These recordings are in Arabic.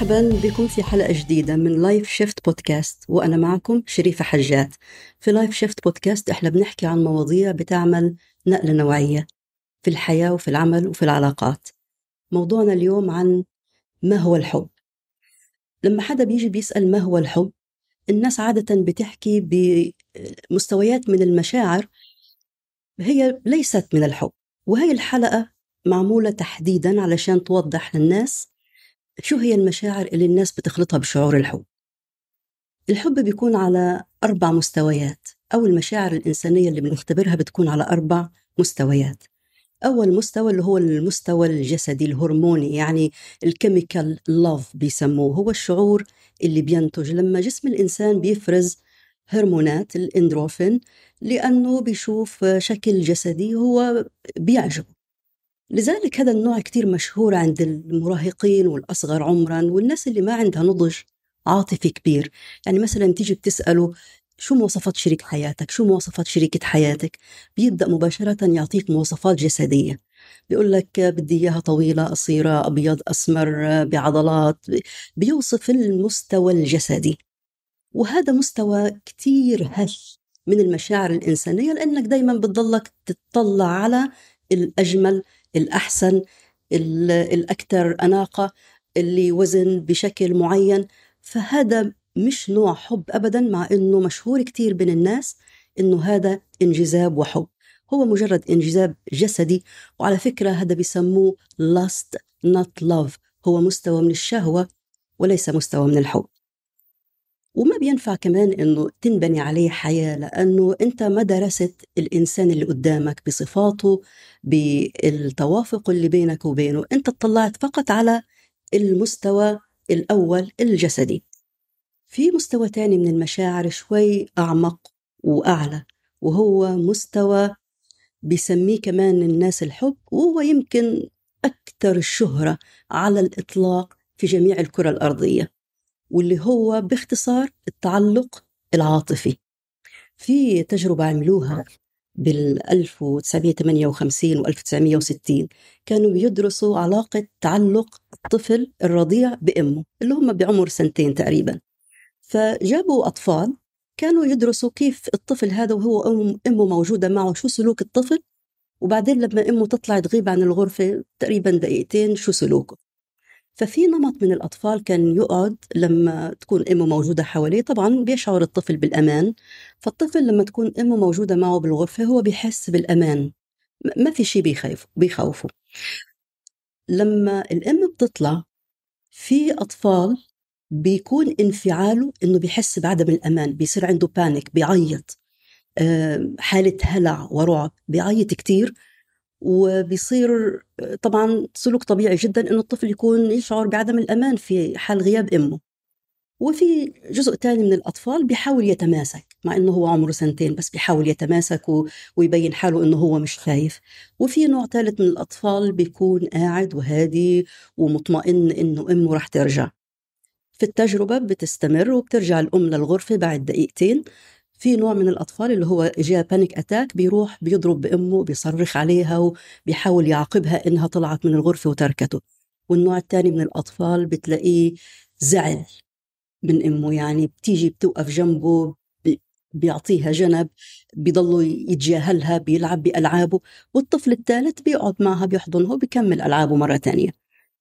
مرحبا بكم في حلقة جديدة من لايف شيفت بودكاست، وأنا معكم شريفة حجات. في لايف شيفت بودكاست إحنا بنحكي عن مواضيع بتعمل نقلة نوعية في الحياة وفي العمل وفي العلاقات. موضوعنا اليوم عن ما هو الحب. لما حدا بيجي بيسأل ما هو الحب، الناس عادة بتحكي بمستويات من المشاعر هي ليست من الحب، وهي الحلقة معمولة تحديدا علشان توضح للناس شو هي المشاعر اللي الناس بتخلطها بشعور الحب. الحب بيكون على 4 مستويات، أو المشاعر الإنسانية اللي بنختبرها بتكون على 4 مستويات. أول مستوى اللي هو المستوى الجسدي الهرموني، يعني الكيميكال لوف بيسموه، هو الشعور اللي بينتج لما جسم الإنسان بيفرز هرمونات الاندروفين لأنه بيشوف شكل جسدي هو بيعجبه. لذلك هذا النوع كتير مشهور عند المراهقين والأصغر عمراً والناس اللي ما عندها نضج عاطفي كبير. يعني مثلاً تيجي بتسأله شو مواصفات شريك حياتك؟ شو مواصفات شريكة حياتك؟ بيبدأ مباشرة يعطيك مواصفات جسدية، بيقول لك بدي إياها طويلة، قصيرة، أبيض، أسمر، بعضلات، بيوصف المستوى الجسدي. وهذا مستوى كتير هش من المشاعر الإنسانية، لأنك دايماً بتضلك تتطلع على الأجمل، الأحسن، الأكثر أناقة، اللي وزن بشكل معين. فهذا مش نوع حب أبداً، مع أنه مشهور كتير بين الناس أنه هذا انجذاب وحب. هو مجرد انجذاب جسدي. وعلى فكرة هذا بيسموه lust not love، هو مستوى من الشهوة وليس مستوى من الحب. وما بينفع كمان أنه تنبني عليه حياة، لأنه أنت ما درست الإنسان اللي قدامك بصفاته، بالتوافق اللي بينك وبينه. أنت اطلعت فقط على المستوى الأول الجسدي. في مستوى تاني من المشاعر شوي أعمق وأعلى، وهو مستوى بيسميه كمان الناس الحب، وهو يمكن أكثر الشهرة على الإطلاق في جميع الكرة الأرضية، واللي هو باختصار التعلق العاطفي. في تجربة عملوها بال1958 و1960 كانوا بيدرسوا علاقة تعلق الطفل الرضيع بأمه، اللي هم بعمر 2 تقريبا. فجابوا أطفال كانوا يدرسوا كيف الطفل هذا وهو أمه موجودة معه، شو سلوك الطفل، وبعدين لما أمه تطلع تغيب عن الغرفة تقريبا دقيقتين شو سلوكه. ففي نمط من الأطفال كان يقعد لما تكون أمه موجودة حواليه، طبعاً بيشعر الطفل بالأمان. فالطفل لما تكون أمه موجودة معه بالغرفة هو بيحس بالأمان، ما في شيء بيخوفه. لما الأم بتطلع، في أطفال بيكون انفعاله إنه بيحس بعدم الأمان، بيصير عنده بانيك، بيعيط، حالة هلع ورعب، بيعيط كتير. وبيصير طبعا سلوك طبيعي جدا إنه الطفل يكون يشعر بعدم الأمان في حال غياب أمه. وفي جزء تاني من الأطفال بيحاول يتماسك، مع إنه هو عمره 2 بس بيحاول يتماسك ويبين حاله إنه هو مش خايف. وفي نوع ثالث من الأطفال بيكون قاعد وهادي ومطمئن إنه أمه راح ترجع. في التجربة بتستمر وبترجع الأم للغرفة بعد دقيقتين. في نوع من الأطفال اللي هو جاء بانيك أتاك، بيروح بيضرب بأمه، بيصرخ عليها وبيحاول يعاقبها إنها طلعت من الغرفة وتركته. والنوع الثاني من الأطفال بتلاقيه زعل من أمه، يعني بتيجي بتوقف جنبه، بيعطيها جنب، بيضلوا يتجاهلها، بيلعب بألعابه. والطفل الثالث بيقعد معها، بيحضنه، بيكمل ألعابه مرة تانية.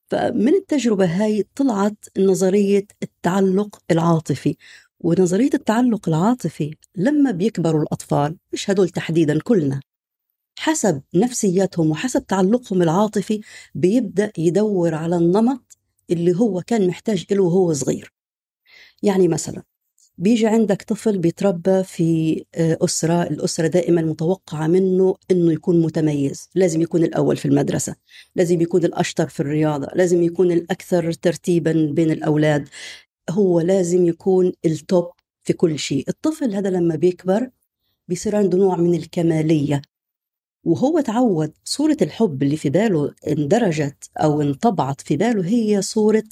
فمن التجربة هاي طلعت نظرية التعلق العاطفي. ونظرية التعلق العاطفي لما بيكبروا الأطفال، مش هدول تحديداً، كلنا حسب نفسياتهم وحسب تعلقهم العاطفي بيبدأ يدور على النمط اللي هو كان محتاج إله وهو صغير. يعني مثلاً بيجي عندك طفل بيتربى في أسرة، الأسرة دائماً متوقعة منه إنه يكون متميز، لازم يكون الأول في المدرسة، لازم يكون الأشطر في الرياضة، لازم يكون الأكثر ترتيباً بين الأولاد، هو لازم يكون التوب في كل شيء. الطفل هذا لما بيكبر بيصير عنده نوع من الكمالية، وهو تعود صورة الحب اللي في باله اندرجت أو انطبعت في باله هي صورة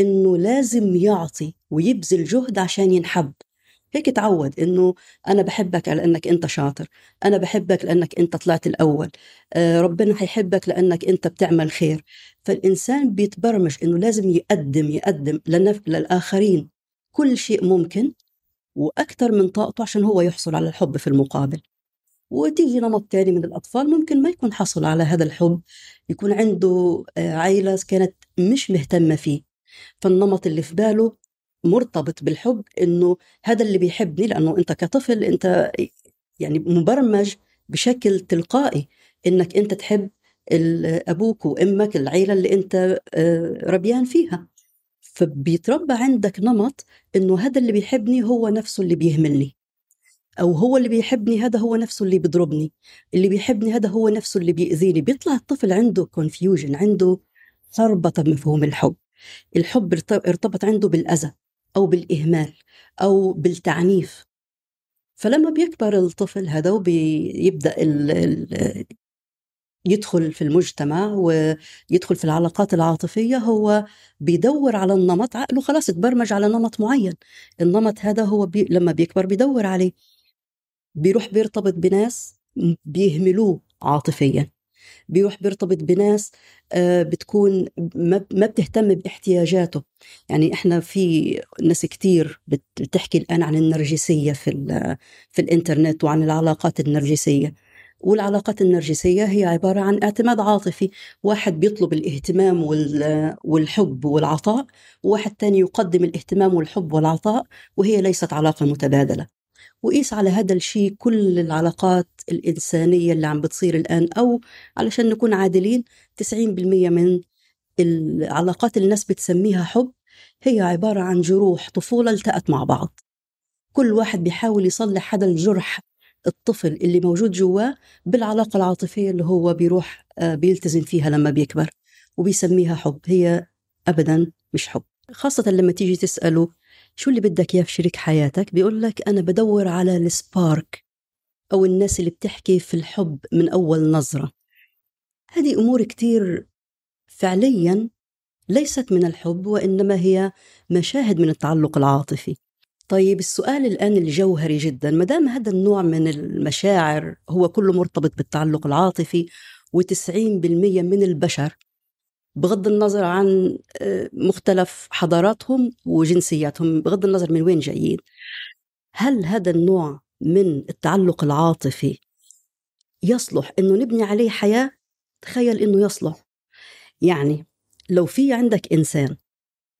إنه لازم يعطي ويبذل جهد عشان ينحب، هيك تعود إنه أنا بحبك لأنك أنت شاطر، أنا بحبك لأنك أنت طلعت الأول، ربنا حيحبك لأنك أنت بتعمل خير. فالإنسان بيتبرمج إنه لازم يقدم للآخرين كل شيء ممكن وأكثر من طاقته عشان هو يحصل على الحب في المقابل. وتيجي نمط تاني من الأطفال ممكن ما يكون حصل على هذا الحب، يكون عنده عائلة كانت مش مهتمة فيه، فالنمط اللي في باله مرتبط بالحب إنه هذا اللي بيحبني، لأنه أنت كطفل أنت يعني مبرمج بشكل تلقائي إنك أنت تحب أبوك وأمك العائلة اللي أنت ربيان فيها، فبيتربى عندك نمط إنه هذا اللي بيحبني هو نفسه اللي بيهملني، أو هو اللي بيحبني هذا هو نفسه اللي بيضربني، اللي بيحبني هذا هو نفسه اللي بيأذيني. بيطلع الطفل عنده confusion، عنده خربطة بمفهوم الحب. الحب ارتبط عنده بالأذى أو بالإهمال أو بالتعنيف. فلما بيكبر الطفل هذا وبيبدأ يدخل في المجتمع ويدخل في العلاقات العاطفية، هو بيدور على النمط، عقله خلاص اتبرمج على نمط معين، النمط هذا هو لما بيكبر بيدور عليه، بيروح بيرتبط بناس بيهملوه عاطفيا، بيروح بيرتبط بناس بتكون ما بتهتم باحتياجاته. يعني احنا في ناس كتير بتحكي الآن عن النرجسية في الانترنت وعن العلاقات النرجسية، والعلاقات النرجسية هي عبارة عن اعتماد عاطفي، واحد بيطلب الاهتمام والحب والعطاء، وواحد تاني يقدم الاهتمام والحب والعطاء، وهي ليست علاقة متبادلة. وقيس على هذا الشيء كل العلاقات الإنسانية اللي عم بتصير الآن، أو علشان نكون عادلين 90% من العلاقات اللي الناس بتسميها حب هي عبارة عن جروح طفولة التقت مع بعض، كل واحد بيحاول يصلح هذا الجرح الطفل اللي موجود جواه بالعلاقة العاطفية اللي هو بيروح بيلتزم فيها لما بيكبر وبيسميها حب. هي أبدا مش حب. خاصة لما تيجي تسأله شو اللي بدك يا في شريك حياتك، بيقول لك أنا بدور على السبارك، أو الناس اللي بتحكي في الحب من أول نظرة. هذه أمور كتير فعليا ليست من الحب، وإنما هي مشاهد من التعلق العاطفي. طيب السؤال الآن الجوهري جدا، مدام هذا النوع من المشاعر هو كله مرتبط بالتعلق العاطفي، و90% من البشر بغض النظر عن مختلف حضاراتهم وجنسياتهم، بغض النظر من وين جايين، هل هذا النوع من التعلق العاطفي يصلح إنه نبني عليه حياة؟ تخيل إنه يصلح. يعني لو في عندك إنسان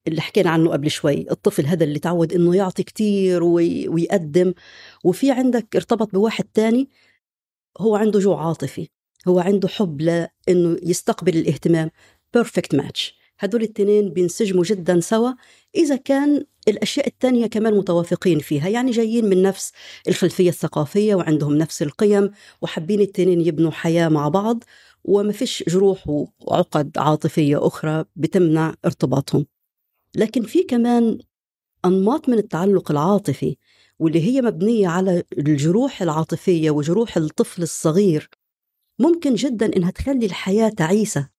اللي حكينا عنه قبل شوي، الطفل هذا اللي تعود إنه يعطي كتير ويقدم، وفي عندك ارتبط بواحد تاني هو عنده جوع عاطفي، هو عنده حب لإنه يستقبل الاهتمام، بيرفكت ماتش. هدول التنين بينسجموا جدا سوا إذا كان الأشياء التانية كمان متوافقين فيها، يعني جايين من نفس الخلفية الثقافية وعندهم نفس القيم وحابين التنين يبنوا حياة مع بعض، وما فيش جروح وعقد عاطفية أخرى بتمنع ارتباطهم. لكن في كمان أنماط من التعلق العاطفي واللي هي مبنية على الجروح العاطفية وجروح الطفل الصغير، ممكن جدا إنها تخلي الحياة تعيسة،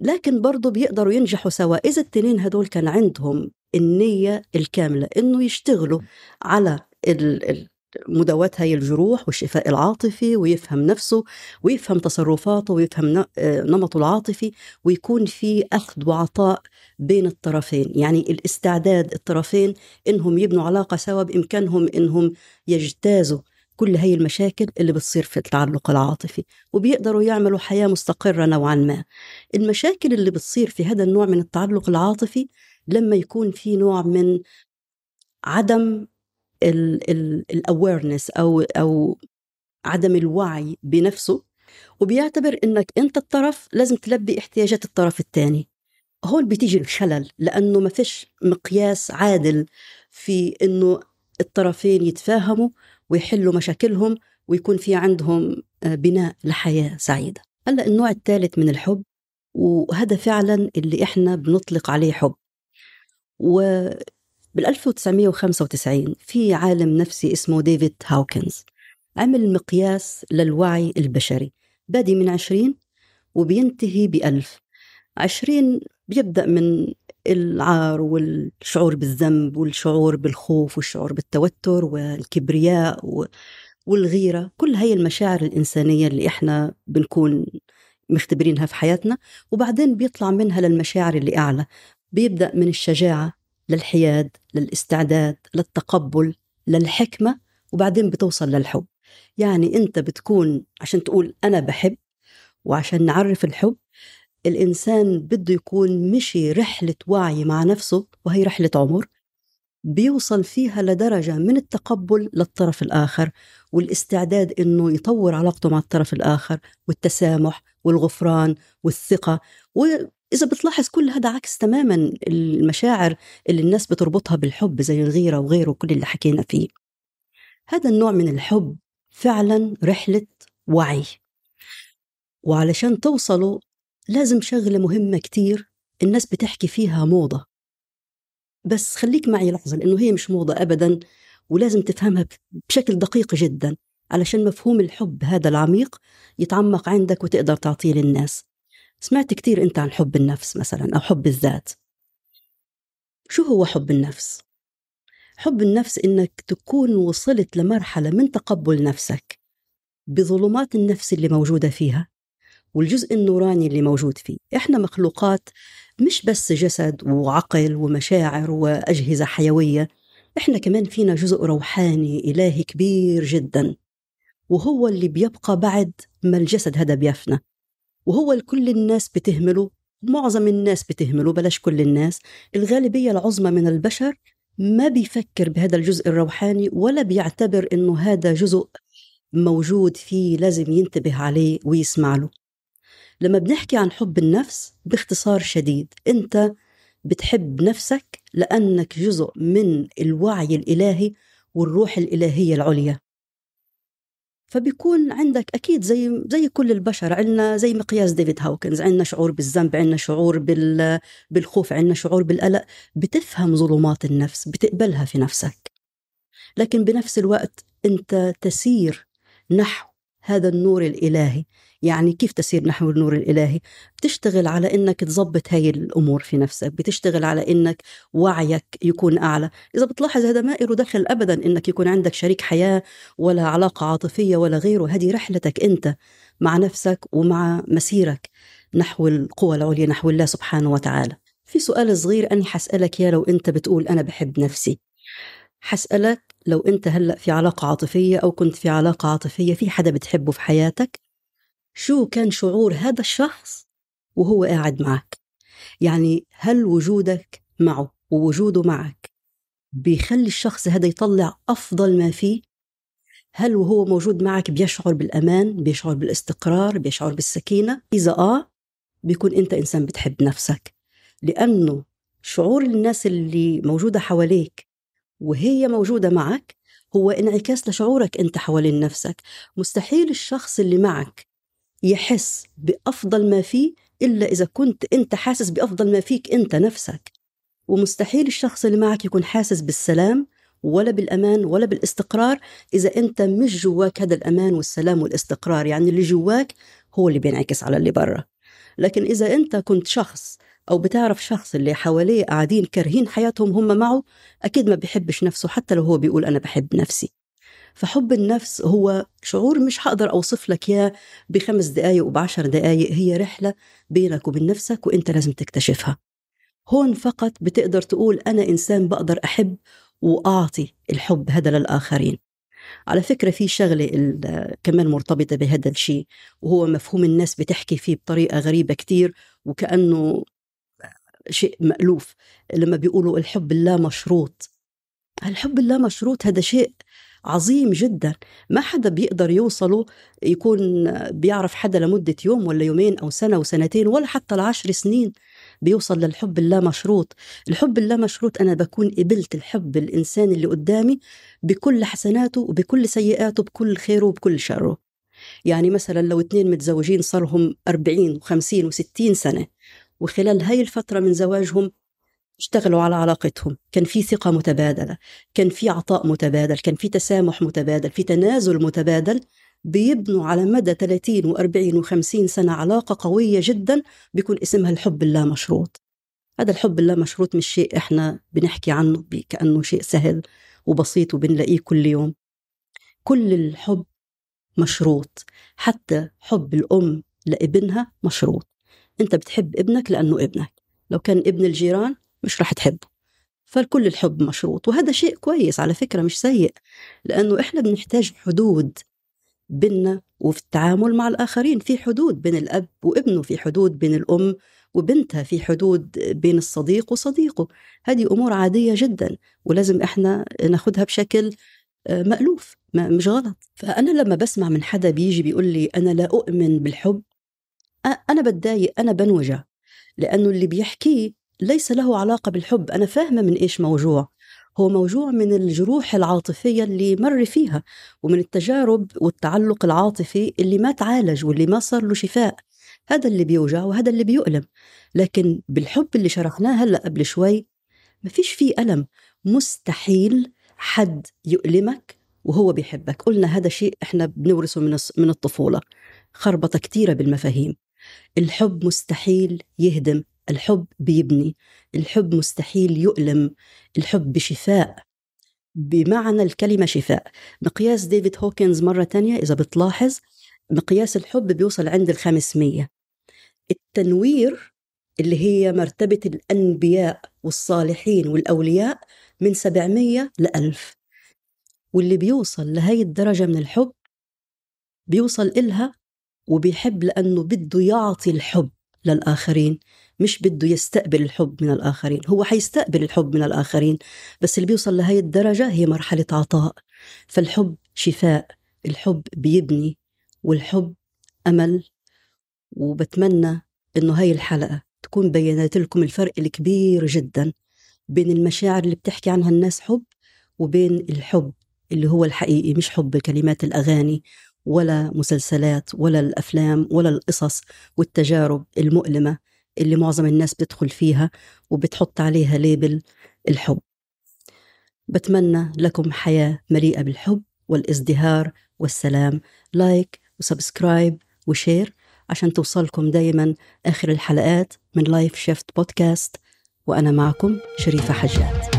لكن برضو بيقدروا ينجحوا سوا إذا التنين هدول كان عندهم النية الكاملة إنه يشتغلوا على مداواة هاي الجروح والشفاء العاطفي، ويفهم نفسه ويفهم تصرفاته ويفهم نمطه العاطفي، ويكون في أخذ وعطاء بين الطرفين. يعني الاستعداد الطرفين إنهم يبنوا علاقة سوا، بإمكانهم إنهم يجتازوا كل هاي المشاكل اللي بتصير في التعلق العاطفي، وبيقدروا يعملوا حياة مستقرة نوعا ما. المشاكل اللي بتصير في هذا النوع من التعلق العاطفي لما يكون في نوع من عدم الأويرنس أو عدم الوعي بنفسه، وبيعتبر إنك أنت الطرف لازم تلبي احتياجات الطرف الثاني. هون بتيجي الخلل، لأنه ما فيش مقياس عادل في إنه الطرفين يتفاهموا ويحلوا مشاكلهم ويكون في عندهم بناء لحياة سعيدة. هلا النوع الثالث من الحب، وهذا فعلا اللي احنا بنطلق عليه حب. وبال1995 في عالم نفسي اسمه ديفيد هاوكنز عمل مقياس للوعي البشري بادي من 20 وبينتهي ب1000. 20 بيبدأ من العار والشعور بالذنب والشعور بالخوف والشعور بالتوتر والكبرياء والغيرة، كل هاي المشاعر الإنسانية اللي إحنا بنكون مختبرينها في حياتنا، وبعدين بيطلع منها للمشاعر اللي أعلى، بيبدأ من الشجاعة للحياد، للاستعداد، للتقبل، للحكمة، وبعدين بتوصل للحب. يعني أنت بتكون عشان تقول أنا بحب وعشان نعرف الحب، الإنسان بده يكون مشي رحلة وعي مع نفسه، وهي رحلة عمر بيوصل فيها لدرجة من التقبل للطرف الآخر، والاستعداد إنه يطور علاقته مع الطرف الآخر، والتسامح والغفران والثقة. وإذا بتلاحظ كل هذا عكس تماماً المشاعر اللي الناس بتربطها بالحب زي الغيرة وغيره وكل اللي حكينا فيه. هذا النوع من الحب فعلاً رحلة وعي، وعلشان توصلوا لازم شغلة مهمة كتير الناس بتحكي فيها موضة، بس خليك معي لحظة لأنه هي مش موضة أبداً، ولازم تفهمها بشكل دقيق جداً علشان مفهوم الحب هذا العميق يتعمق عندك وتقدر تعطيه للناس. سمعت كتير أنت عن حب النفس مثلاً أو حب الذات. شو هو حب النفس؟ حب النفس إنك تكون وصلت لمرحلة من تقبل نفسك بظلمات النفس اللي موجودة فيها والجزء النوراني اللي موجود فيه. إحنا مخلوقات مش بس جسد وعقل ومشاعر وأجهزة حيوية، إحنا كمان فينا جزء روحاني إلهي كبير جدا، وهو اللي بيبقى بعد ما الجسد هذا بيفنى، وهو كل الناس بتهمله، معظم الناس بتهمله، بلاش كل الناس، الغالبية العظمى من البشر ما بيفكر بهذا الجزء الروحاني ولا بيعتبر إنه هذا جزء موجود فيه لازم ينتبه عليه ويسمع له. لما بنحكي عن حب النفس باختصار شديد، أنت بتحب نفسك لأنك جزء من الوعي الإلهي والروح الإلهية العليا، فبيكون عندك أكيد زي كل البشر عندنا زي مقياس ديفيد هاوكنز، عندنا شعور بالذنب، عندنا شعور بالخوف، عندنا شعور بالقلق. بتفهم ظلمات النفس، بتقبلها في نفسك، لكن بنفس الوقت أنت تسير نحو هذا النور الإلهي. يعني كيف تسير نحو النور الإلهي؟ بتشتغل على إنك تضبط هاي الأمور في نفسك، بتشتغل على إنك وعيك يكون أعلى. إذا بتلاحظ هذا ما إله دخل أبدا إنك يكون عندك شريك حياة ولا علاقة عاطفية ولا غيره، هذه رحلتك أنت مع نفسك ومع مسيرك نحو القوة العليا، نحو الله سبحانه وتعالى. في سؤال صغير أنا حسألك يا، لو أنت بتقول أنا بحب نفسي، حسألك لو أنت هلأ في علاقة عاطفية أو كنت في علاقة عاطفية في حدا بتحبه في حياتك، شو كان شعور هذا الشخص وهو قاعد معك؟ يعني هل وجودك معه ووجوده معك بيخلي الشخص هذا يطلع أفضل ما فيه؟ هل وهو موجود معك بيشعر بالأمان، بيشعر بالاستقرار، بيشعر بالسكينة؟ إذا بيكون أنت إنسان بتحب نفسك، لأنه شعور الناس اللي موجودة حواليك وهي موجودة معك هو انعكاس لشعورك أنت حوالين نفسك. مستحيل الشخص اللي معك يحس بأفضل ما فيه إلا إذا كنت أنت حاسس بأفضل ما فيك أنت نفسك، ومستحيل الشخص اللي معك يكون حاسس بالسلام ولا بالأمان ولا بالاستقرار إذا أنت مش جواك هذا الأمان والسلام والاستقرار. يعني اللي جواك هو اللي بينعكس على اللي برا. لكن إذا أنت كنت شخص أو بتعرف شخص اللي حواليه قاعدين كارهين حياتهم هم معه، أكيد ما بيحبش نفسه حتى لو هو بيقول أنا بحب نفسي. فحب النفس هو شعور مش هقدر أوصف لك يا ب5 دقايق وب10 دقايق، هي رحلة بينك وبين نفسك وإنت لازم تكتشفها. هون فقط بتقدر تقول أنا إنسان بقدر أحب وأعطي الحب هذا للآخرين. على فكرة في شغلة كمان مرتبطة بهذا الشيء، وهو مفهوم الناس بتحكي فيه بطريقة غريبة كتير وكأنه شيء مألوف، لما بيقولوا الحب اللا مشروط. الحب اللا مشروط هذا شيء عظيم جدا، ما حدا بيقدر يوصله يكون بيعرف حدا لمدة يوم ولا يومين أو سنة وسنتين ولا حتى 10 سنين بيوصل للحب اللا مشروط. الحب اللا مشروط أنا بكون قبلت الحب الإنسان اللي قدامي بكل حسناته وبكل سيئاته، بكل خيره وبكل شره. يعني مثلا لو 2 متزوجين صارهم 40 و50 و60 سنة، وخلال هاي الفترة من زواجهم اشتغلوا على علاقتهم، كان في ثقة متبادلة، كان في عطاء متبادل، كان في تسامح متبادل، في تنازل متبادل، بيبنوا على مدى 30 و40 و50 سنة علاقة قوية جدا بيكون اسمها الحب اللا مشروط. هذا الحب اللامشروط مش شيء احنا بنحكي عنه كأنه شيء سهل وبسيط وبنلاقيه كل يوم. كل الحب مشروط، حتى حب الأم لابنها مشروط. انت بتحب ابنك لأنه ابنك، لو كان ابن الجيران مش راح تحبه. فالكل الحب مشروط، وهذا شيء كويس على فكرة، مش سيء، لأنه إحنا بنحتاج حدود بيننا وفي التعامل مع الآخرين. في حدود بين الأب وابنه، في حدود بين الأم وبنتها، في حدود بين الصديق وصديقه. هذه أمور عادية جدا ولازم إحنا ناخدها بشكل مألوف، مش غلط. فأنا لما بسمع من حدا بيجي بيقول لي أنا لا أؤمن بالحب، أنا بتضايق، أنا بنوجع، لأنه اللي بيحكيه ليس له علاقة بالحب. أنا فاهمة من إيش موجوع، هو موجوع من الجروح العاطفية اللي مر فيها، ومن التجارب والتعلق العاطفي اللي ما تعالج واللي ما صار له شفاء. هذا اللي بيوجع وهذا اللي بيؤلم. لكن بالحب اللي شرحناه هلأ قبل شوي ما فيش فيه ألم. مستحيل حد يؤلمك وهو بيحبك. قلنا هذا شيء إحنا بنورثه من الطفولة، خربطة كتيرة بالمفاهيم. الحب مستحيل يهدم، الحب بيبني، الحب مستحيل يؤلم، الحب شفاء بمعنى الكلمة شفاء. مقياس ديفيد هوكنز مرة تانية إذا بتلاحظ، مقياس الحب بيوصل عند 500. التنوير اللي هي مرتبة الأنبياء والصالحين والأولياء من 700 ل 1000، واللي بيوصل لهي الدرجة من الحب بيوصل إلها وبيحب لأنه بده يعطي الحب للآخرين، مش بده يستقبل الحب من الآخرين. هو حيستقبل الحب من الآخرين، بس اللي بيوصل لهي الدرجة هي مرحلة عطاء. فالحب شفاء، الحب بيبني، والحب أمل. وبتمنى إنه هاي الحلقة تكون بيّنت لكم الفرق الكبير جدا بين المشاعر اللي بتحكي عنها الناس حب، وبين الحب اللي هو الحقيقي، مش حب كلمات الأغاني ولا مسلسلات ولا الأفلام ولا القصص والتجارب المؤلمة اللي معظم الناس بتدخل فيها وبتحط عليها ليبل الحب. بتمنى لكم حياة مليئة بالحب والازدهار والسلام. لايك وسبسكرايب وشير عشان توصلكم دايما آخر الحلقات من لايف شيفت بودكاست. وأنا معكم شريفة حجات.